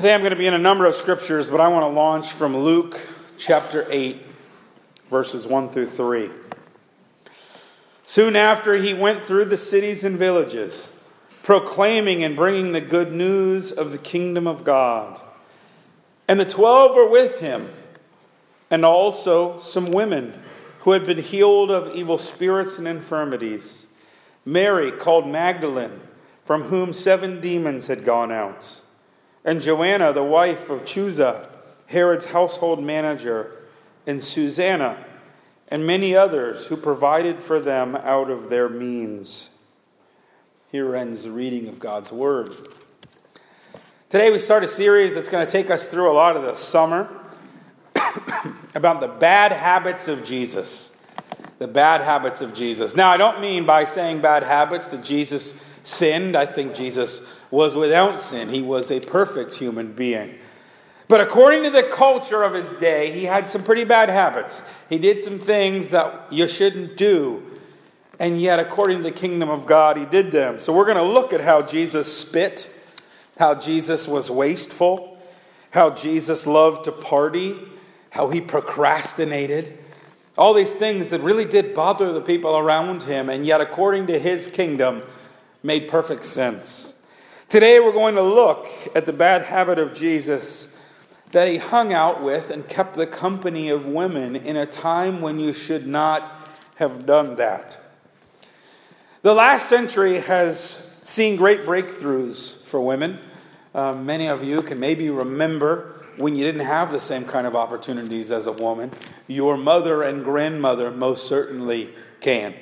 Today I'm going to be in a number of scriptures, but I want to launch from Luke chapter 8, verses 1 through 3. Soon after, he went through the cities and villages, proclaiming and bringing the good news of the kingdom of God. And the 12 were with him, and also some women who had been healed of evil spirits and infirmities. Mary, called Magdalene, from whom 7 demons had gone out. And Joanna, the wife of Chuza, Herod's household manager, and Susanna, and many others who provided for them out of their means. Here ends the reading of God's Word. Today we start a series that's going to take us through a lot of the summer about the bad habits of Jesus. The bad habits of Jesus. Now, I don't mean by saying bad habits that Jesus sinned. I think Jesus was without sin. He was a perfect human being. But according to the culture of his day, he had some pretty bad habits. He did some things that you shouldn't do. And yet, according to the kingdom of God, he did them. So we're going to look at how Jesus spit, how Jesus was wasteful, how Jesus loved to party, how he procrastinated. All these things that really did bother the people around him, and yet according to his kingdom, made perfect sense. Today we're going to look at the bad habit of Jesus that he hung out with and kept the company of women in a time when you should not have done that. The last century has seen great breakthroughs for women. Many of you can maybe remember when you didn't have the same kind of opportunities as a woman. Your mother and grandmother most certainly can.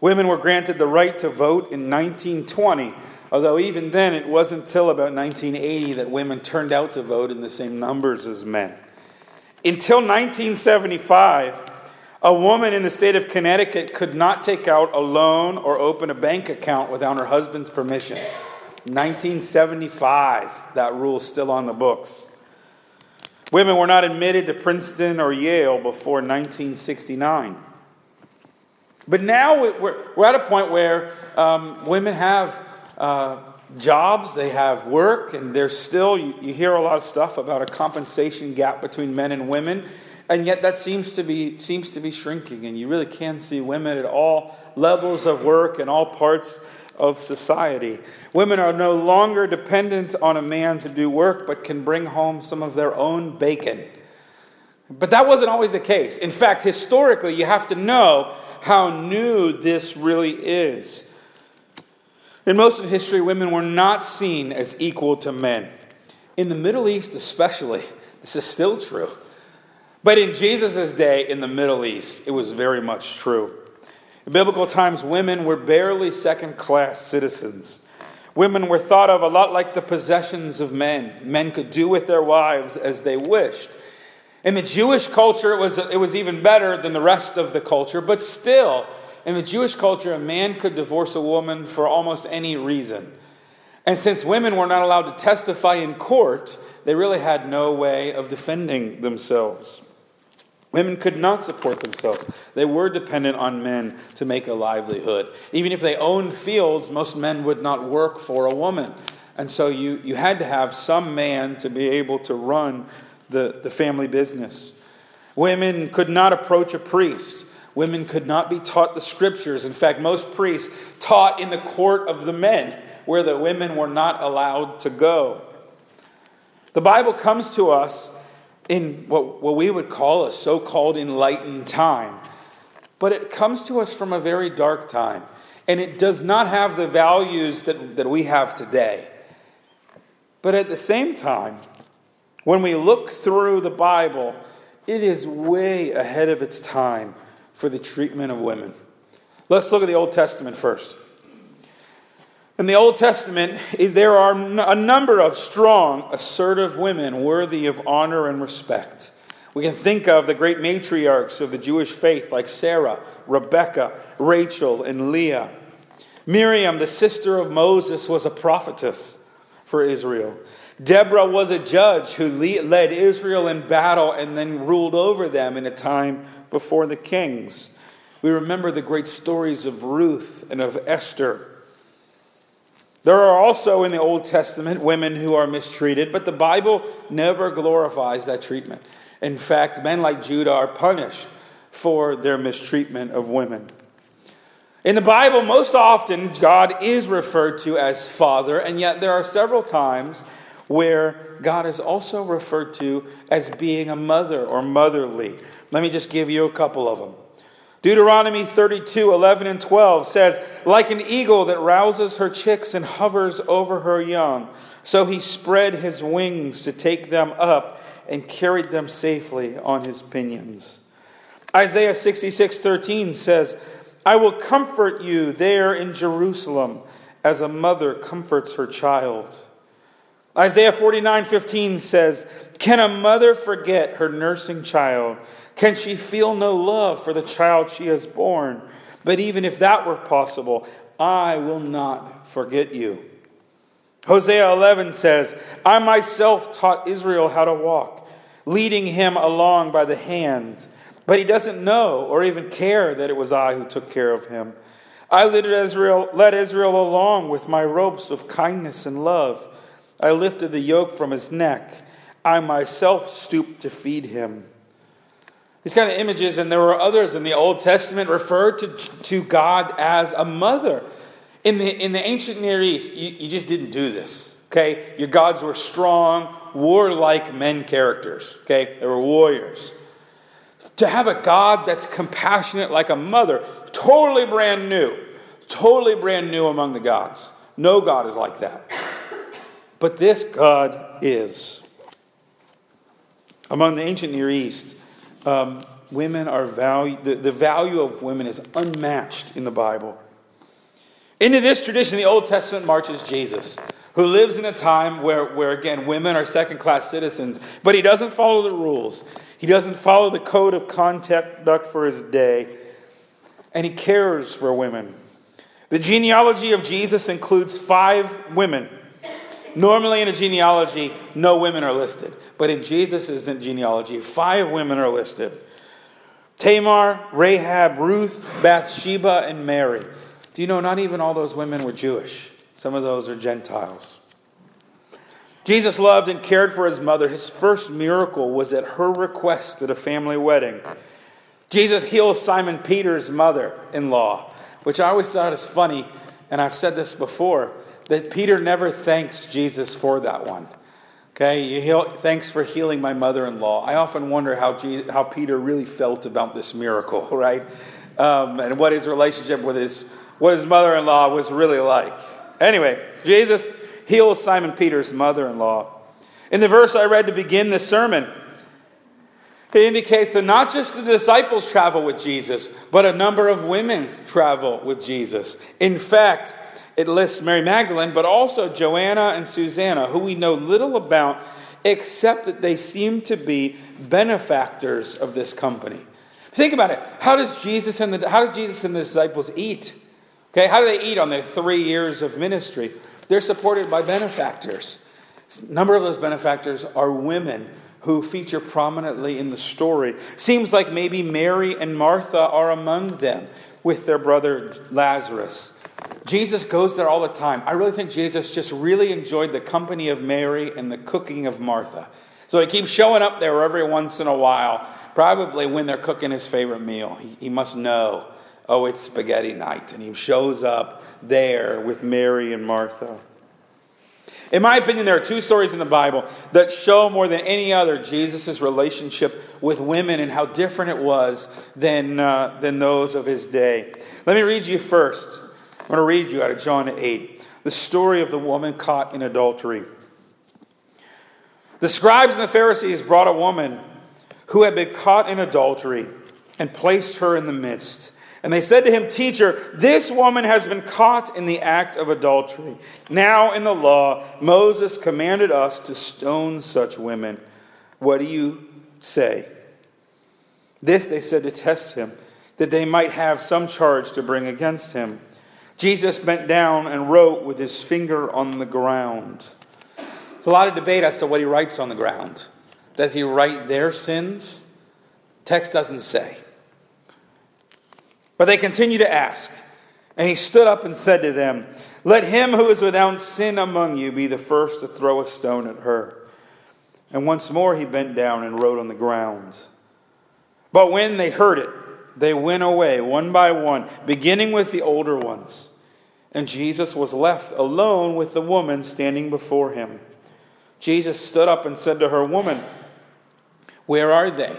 Women were granted the right to vote in 1920, although even then it wasn't till about 1980 that women turned out to vote in the same numbers as men. Until 1975, a woman in the state of Connecticut could not take out a loan or open a bank account without her husband's permission. 1975, that rule's still on the books. Women were not admitted to Princeton or Yale before 1969. But now we're at a point where women have jobs, they have work, and there's still, you hear a lot of stuff about a compensation gap between men and women, and yet that seems to be shrinking, and you really can see women at all levels of work and all parts of society. Women are no longer dependent on a man to do work, but can bring home some of their own bacon. But that wasn't always the case. In fact, historically, you have to know how new this really is. In most of history, women were not seen as equal to men. In the Middle East especially, this is still true. But in Jesus' day, in the Middle East, it was very much true. In biblical times, women were barely second-class citizens. Women were thought of a lot like the possessions of men. Men could do with their wives as they wished. In the Jewish culture, it was even better than the rest of the culture. But still, in the Jewish culture, a man could divorce a woman for almost any reason. And since women were not allowed to testify in court, they really had no way of defending themselves. Women could not support themselves. They were dependent on men to make a livelihood. Even if they owned fields, most men would not work for a woman. And so you had to have some man to be able to run the family business. Women could not approach a priest. Women could not be taught the scriptures. In fact, most priests taught in the court of the men, where the women were not allowed to go. The Bible comes to us in what we would call a so-called enlightened time. But it comes to us from a very dark time. And it does not have the values that we have today. But at the same time, when we look through the Bible, it is way ahead of its time for the treatment of women. Let's look at the Old Testament first. In the Old Testament, there are a number of strong, assertive women worthy of honor and respect. We can think of the great matriarchs of the Jewish faith like Sarah, Rebecca, Rachel, and Leah. Miriam, the sister of Moses, was a prophetess for Israel. Deborah was a judge who led Israel in battle and then ruled over them in a time before the kings. We remember the great stories of Ruth and of Esther. There are also in the Old Testament women who are mistreated, but the Bible never glorifies that treatment. In fact, men like Judah are punished for their mistreatment of women. In the Bible, most often, God is referred to as Father, and yet there are several times where God is also referred to as being a mother or motherly. Let me just give you a couple of them. Deuteronomy 32:11-12 says, "Like an eagle that rouses her chicks and hovers over her young, so he spread his wings to take them up and carried them safely on his pinions." Isaiah 66:13 says, "I will comfort you there in Jerusalem, as a mother comforts her child." Isaiah 49:15 says, "Can a mother forget her nursing child? Can she feel no love for the child she has born? But even if that were possible, I will not forget you." Hosea 11 says, "I myself taught Israel how to walk, leading him along by the hand. But he doesn't know or even care that it was I who took care of him. I led Israel along with my ropes of kindness and love. I lifted the yoke from his neck. I myself stooped to feed him." These kind of images, and there were others in the Old Testament, referred to God as a mother. In the ancient Near East, you just didn't do this. Okay? Your gods were strong, warlike men characters. Okay? They were warriors. To have a God that's compassionate like a mother, totally brand new among the gods. No God is like that. But this God is. Among the ancient Near East, women are valued, the value of women is unmatched in the Bible. Into this tradition, the Old Testament marches Jesus, who lives in a time where again, women are second-class citizens, but he doesn't follow the rules. He doesn't follow the code of conduct for his day, and he cares for women. The genealogy of Jesus includes 5 women. Normally in a genealogy, no women are listed, but in Jesus' genealogy, 5 women are listed. Tamar, Rahab, Ruth, Bathsheba, and Mary. Do you know, not even all those women were Jewish. Some of those are Gentiles. Jesus loved and cared for his mother. His first miracle was at her request at a family wedding. Jesus heals Simon Peter's mother-in-law, which I always thought is funny, and I've said this before, that Peter never thanks Jesus for that one. Okay, thanks for healing my mother-in-law. I often wonder how Peter really felt about this miracle, right? And what his relationship with his mother-in-law was really like. Anyway, Jesus heals Simon Peter's mother-in-law. In the verse I read to begin this sermon, it indicates that not just the disciples travel with Jesus, but a number of women travel with Jesus. In fact, it lists Mary Magdalene, but also Joanna and Susanna, who we know little about, except that they seem to be benefactors of this company. Think about it. How did Jesus and the disciples eat? Okay, how do they eat on their 3 years of ministry? They're supported by benefactors. A number of those benefactors are women who feature prominently in the story. Seems like maybe Mary and Martha are among them with their brother Lazarus. Jesus goes there all the time. I really think Jesus just really enjoyed the company of Mary and the cooking of Martha. So he keeps showing up there every once in a while, probably when they're cooking his favorite meal. He must know. Oh, it's spaghetti night. And he shows up there with Mary and Martha. In my opinion, there are 2 stories in the Bible that show more than any other Jesus' relationship with women and how different it was than those of his day. Let me read you first. I'm going to read you out of John 8. The story of the woman caught in adultery. The scribes and the Pharisees brought a woman who had been caught in adultery and placed her in the midst. And they said to him, "Teacher, this woman has been caught in the act of adultery. Now in the law, Moses commanded us to stone such women. What do you say?" This they said to test him, that they might have some charge to bring against him. Jesus bent down and wrote with his finger on the ground. There's a lot of debate as to what he writes on the ground. Does he write their sins? Text doesn't say. But they continue to ask. And he stood up and said to them, "Let him who is without sin among you be the first to throw a stone at her." And once more he bent down and wrote on the ground. But when they heard it, they went away one by one, beginning with the older ones. And Jesus was left alone with the woman standing before him. Jesus stood up and said to her, "Woman, where are they?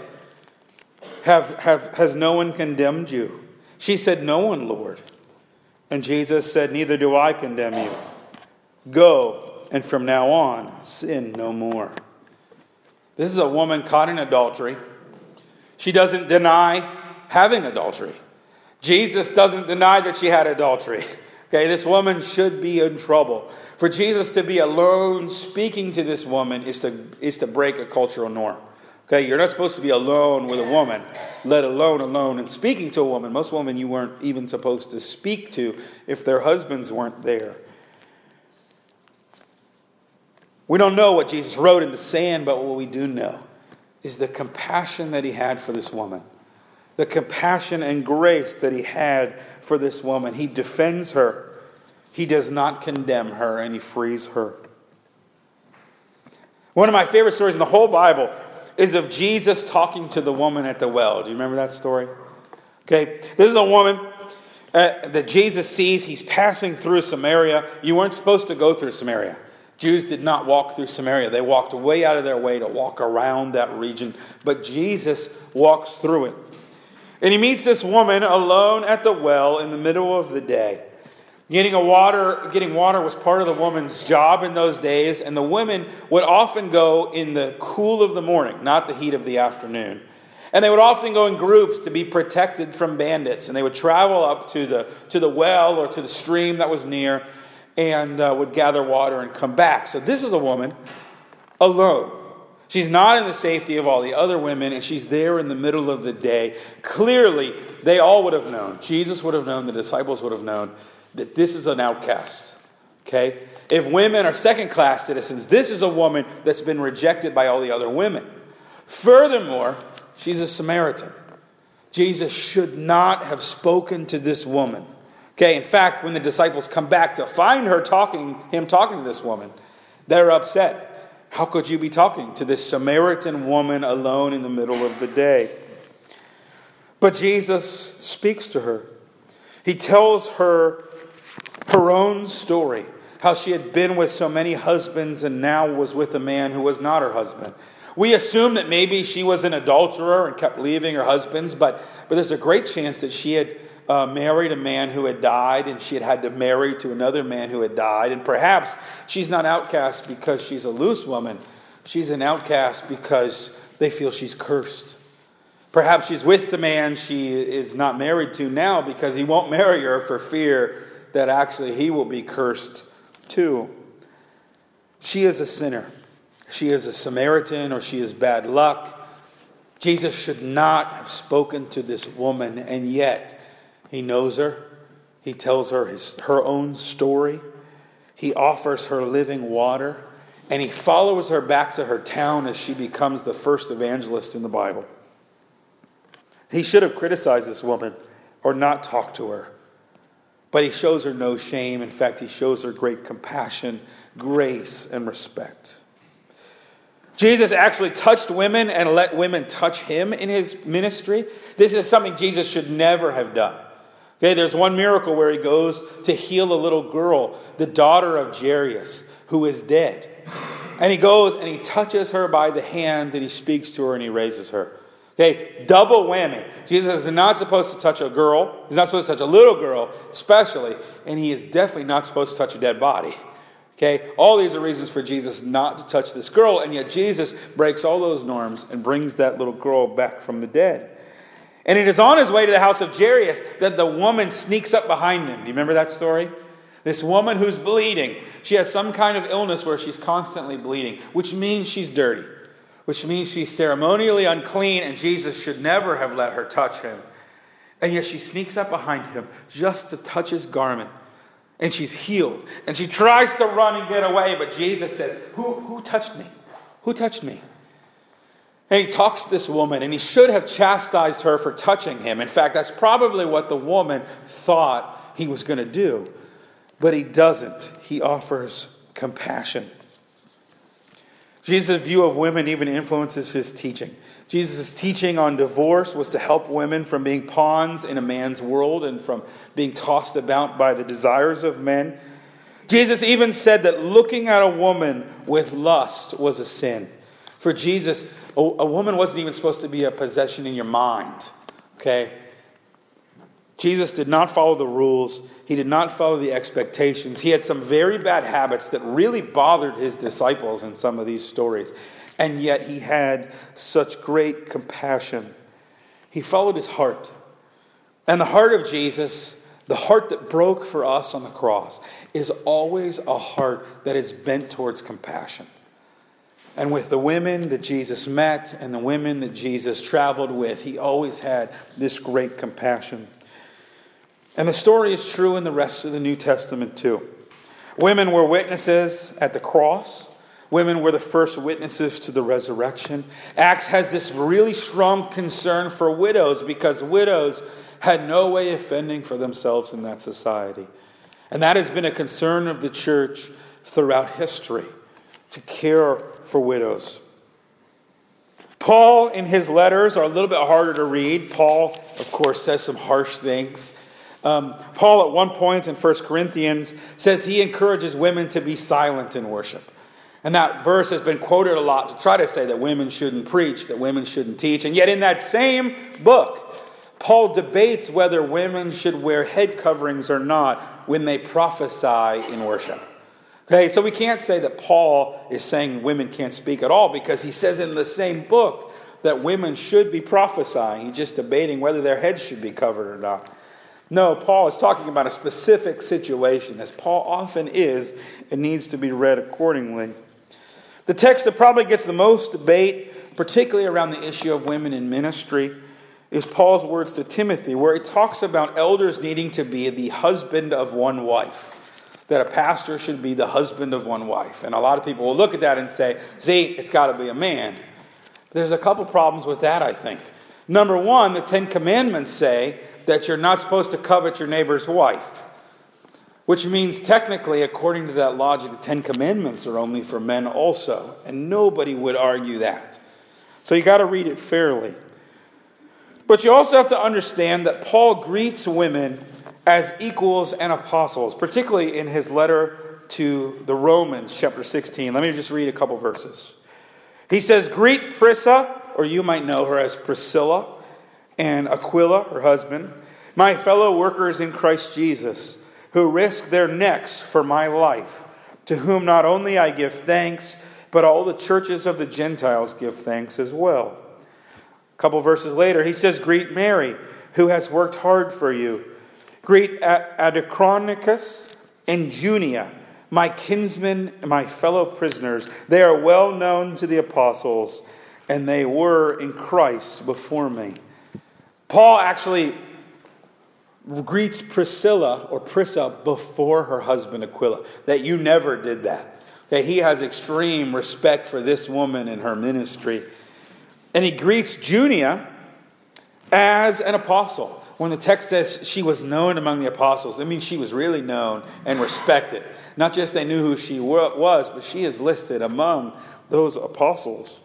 Has no one condemned you?" She said, "No one, Lord." And Jesus said, "Neither do I condemn you. Go, and from now on, sin no more." This is a woman caught in adultery. She doesn't deny having adultery. Jesus doesn't deny that she had adultery. Okay, this woman should be in trouble. For Jesus to be alone speaking to this woman is to break a cultural norm. Okay, you're not supposed to be alone with a woman, let alone and speaking to a woman. Most women you weren't even supposed to speak to if their husbands weren't there. We don't know what Jesus wrote in the sand, but what we do know is the compassion that he had for this woman. The compassion and grace that he had for this woman. He defends her. He does not condemn her, and he frees her. One of my favorite stories in the whole Bible is of Jesus talking to the woman at the well. Do you remember that story? Okay, this is a woman that Jesus sees. He's passing through Samaria. You weren't supposed to go through Samaria. Jews did not walk through Samaria. They walked way out of their way to walk around that region. But Jesus walks through it. And he meets this woman alone at the well in the middle of the day. Getting water was part of the woman's job in those days, and the women would often go in the cool of the morning, not the heat of the afternoon. And they would often go in groups to be protected from bandits, and they would travel up to the well or to the stream that was near and would gather water and come back. So this is a woman alone. She's not in the safety of all the other women, and she's there in the middle of the day. Clearly, they all would have known. Jesus would have known, the disciples would have known, that this is an outcast. Okay? If women are second-class citizens, this is a woman that's been rejected by all the other women. Furthermore, she's a Samaritan. Jesus should not have spoken to this woman. Okay, in fact, when the disciples come back to find him talking to this woman, they're upset. How could you be talking to this Samaritan woman alone in the middle of the day? But Jesus speaks to her. He tells her her own story, how she had been with so many husbands and now was with a man who was not her husband. We assume that maybe she was an adulterer and kept leaving her husbands, but there's a great chance that she had married a man who had died, and she had had to marry to another man who had died. And perhaps she's not outcast because she's a loose woman. She's an outcast because they feel she's cursed. Perhaps she's with the man she is not married to now because he won't marry her for fear that actually he will be cursed too. She is a sinner. She is a Samaritan, or she is bad luck. Jesus should not have spoken to this woman, and yet he knows her. He tells her her own story. He offers her living water. And he follows her back to her town as she becomes the first evangelist in the Bible. He should have criticized this woman or not talked to her. But he shows her no shame. In fact, he shows her great compassion, grace, and respect. Jesus actually touched women and let women touch him in his ministry. This is something Jesus should never have done. Okay, there's one miracle where he goes to heal a little girl, the daughter of Jairus, who is dead. And he goes and he touches her by the hand, and he speaks to her and he raises her. Okay, double whammy. Jesus is not supposed to touch a girl. He's not supposed to touch a little girl, especially. And he is definitely not supposed to touch a dead body. Okay, all these are reasons for Jesus not to touch this girl, and yet Jesus breaks all those norms and brings that little girl back from the dead. And it is on his way to the house of Jairus that the woman sneaks up behind him. Do you remember that story? This woman who's bleeding. She has some kind of illness where she's constantly bleeding, which means she's dirty, which means she's ceremonially unclean, and Jesus should never have let her touch him. And yet she sneaks up behind him just to touch his garment. And she's healed. And she tries to run and get away. But Jesus says, Who touched me? Who touched me? And he talks to this woman. And he should have chastised her for touching him. In fact, that's probably what the woman thought he was going to do. But he doesn't. He offers compassion. Jesus' view of women even influences his teaching. Jesus' teaching on divorce was to help women from being pawns in a man's world and from being tossed about by the desires of men. Jesus even said that looking at a woman with lust was a sin. For Jesus, a woman wasn't even supposed to be a possession in your mind. Okay? Jesus did not follow the rules. He did not follow the expectations. He had some very bad habits that really bothered his disciples in some of these stories. And yet he had such great compassion. He followed his heart. And the heart of Jesus, the heart that broke for us on the cross, is always a heart that is bent towards compassion. And with the women that Jesus met and the women that Jesus traveled with, he always had this great compassion. And the story is true in the rest of the New Testament too. Women were witnesses at the cross. Women were the first witnesses to the resurrection. Acts has this really strong concern for widows because widows had no way of fending for themselves in that society. And that has been a concern of the church throughout history, to care for widows. Paul, in his letters, are a little bit harder to read. Paul, of course, says some harsh things. Paul, at one point in 1 Corinthians, says he encourages women to be silent in worship. And that verse has been quoted a lot to try to say that women shouldn't preach, that women shouldn't teach. And yet in that same book, Paul debates whether women should wear head coverings or not when they prophesy in worship. Okay, so we can't say that Paul is saying women can't speak at all because he says in the same book that women should be prophesying. He's just debating whether their heads should be covered or not. No, Paul is talking about a specific situation, as Paul often is, and needs to be read accordingly. The text that probably gets the most debate, particularly around the issue of women in ministry, is Paul's words to Timothy, where he talks about elders needing to be the husband of one wife. That a pastor should be the husband of one wife. And a lot of people will look at that and say, see, it's got to be a man. There's a couple problems with that, I think. Number one, the 10 Commandments say that you're not supposed to covet your neighbor's wife. Which means technically, according to that logic, the 10 Commandments are only for men also. And nobody would argue that. So you got to read it fairly. But you also have to understand that Paul greets women as equals and apostles, particularly in his letter to the Romans, chapter 16. Let me just read a couple verses. He says, "Greet Prissa," or you might know her as Priscilla, and Aquila, her husband, my fellow workers in Christ Jesus, who risked their necks for my life, to whom not only I give thanks, but all the churches of the Gentiles give thanks as well. A couple verses later, he says, "Greet Mary, who has worked hard for you. Greet Adachronicus and Junia, my kinsmen and my fellow prisoners. They are well known to the apostles, and they were in Christ before me." Paul actually greets Priscilla or Prissa before her husband Aquila. That you never did that. That he has extreme respect for this woman and her ministry. And he greets Junia as an apostle. When the text says she was known among the apostles, it means she was really known and respected. Not just they knew who she was, but she is listed among those apostles.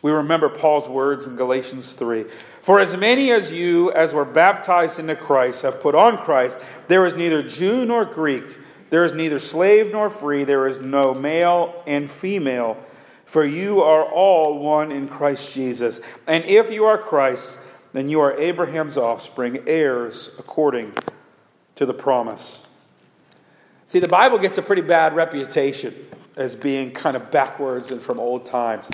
We remember Paul's words in Galatians 3. "For as many as you as were baptized into Christ have put on Christ, there is neither Jew nor Greek, there is neither slave nor free, there is no male and female, for you are all one in Christ Jesus. And if you are Christ's, then you are Abraham's offspring, heirs according to the promise." See, the Bible gets a pretty bad reputation as being kind of backwards and from old times.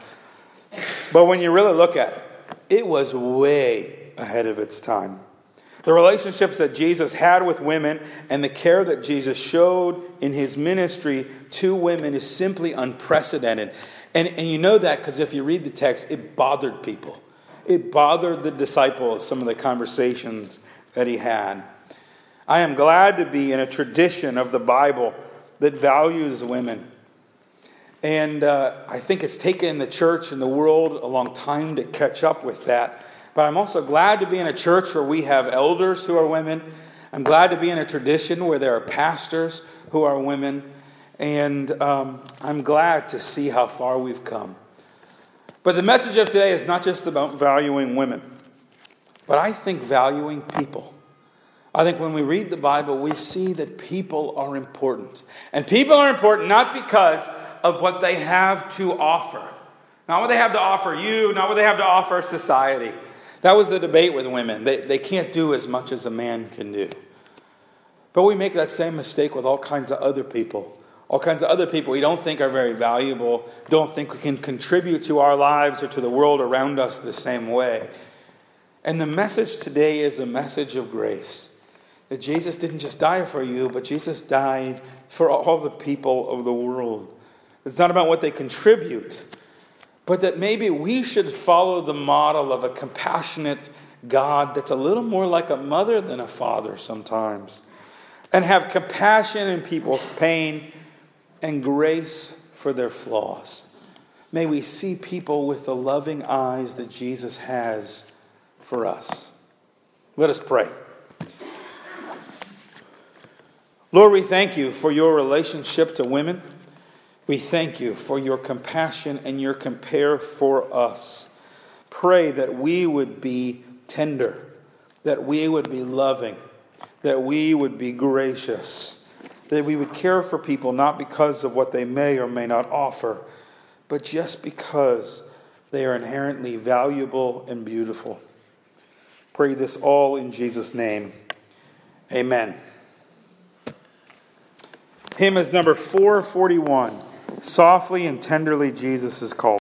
But when you really look at it, it was way ahead of its time. The relationships that Jesus had with women and the care that Jesus showed in his ministry to women is simply unprecedented. And you know that because if you read the text, it bothered people. It bothered the disciples, some of the conversations that he had. I am glad to be in a tradition of the Bible that values women. And I think it's taken the church and the world a long time to catch up with that. But I'm also glad to be in a church where we have elders who are women. I'm glad to be in a tradition where there are pastors who are women, and I'm glad to see how far we've come. But the message of today is not just about valuing women, but I think valuing people. I think when we read the Bible, we see that people are important. And people are important not because of what they have to offer. Not what they have to offer you, not what they have to offer society. That was the debate with women. They can't do as much as a man can do. But we make that same mistake with all kinds of other people. All kinds of other people we don't think are very valuable, don't think we can contribute to our lives or to the world around us the same way. And the message today is a message of grace. That Jesus didn't just die for you, but Jesus died for all the people of the world. It's not about what they contribute, but that maybe we should follow the model of a compassionate God that's a little more like a mother than a father sometimes, and have compassion in people's pain and grace for their flaws. May we see people with the loving eyes that Jesus has for us. Let us pray. Lord, we thank you for your relationship to women. We thank you for your compassion and your care for us. Pray that we would be tender, that we would be loving, that we would be gracious, that we would care for people not because of what they may or may not offer, but just because they are inherently valuable and beautiful. Pray this all in Jesus' name. Amen. Hymn is number 441, Softly and Tenderly Jesus is Called.